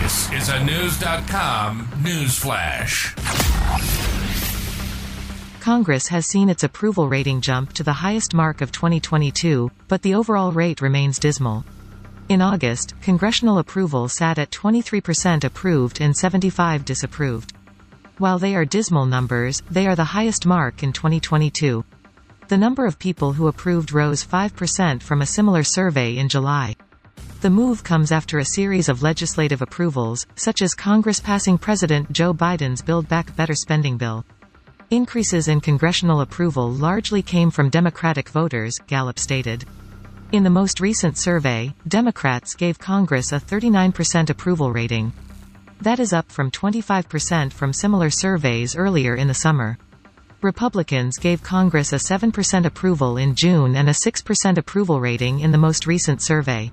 This is a Knewz.com news flash. Congress has seen its approval rating jump to the highest mark of 2022, but the overall rate remains dismal. In August, congressional approval sat at 23% approved and 75% disapproved. While they are dismal numbers, they are the highest mark in 2022. The number of people who approved rose 5% from a similar survey in July. The move comes after a series of legislative approvals, such as Congress passing President Joe Biden's Build Back Better spending bill. Increases in congressional approval largely came from Democratic voters, Gallup stated. In the most recent survey, Democrats gave Congress a 39% approval rating. That is up from 25% from similar surveys earlier in the summer. Republicans gave Congress a 7% approval in June and a 6% approval rating in the most recent survey.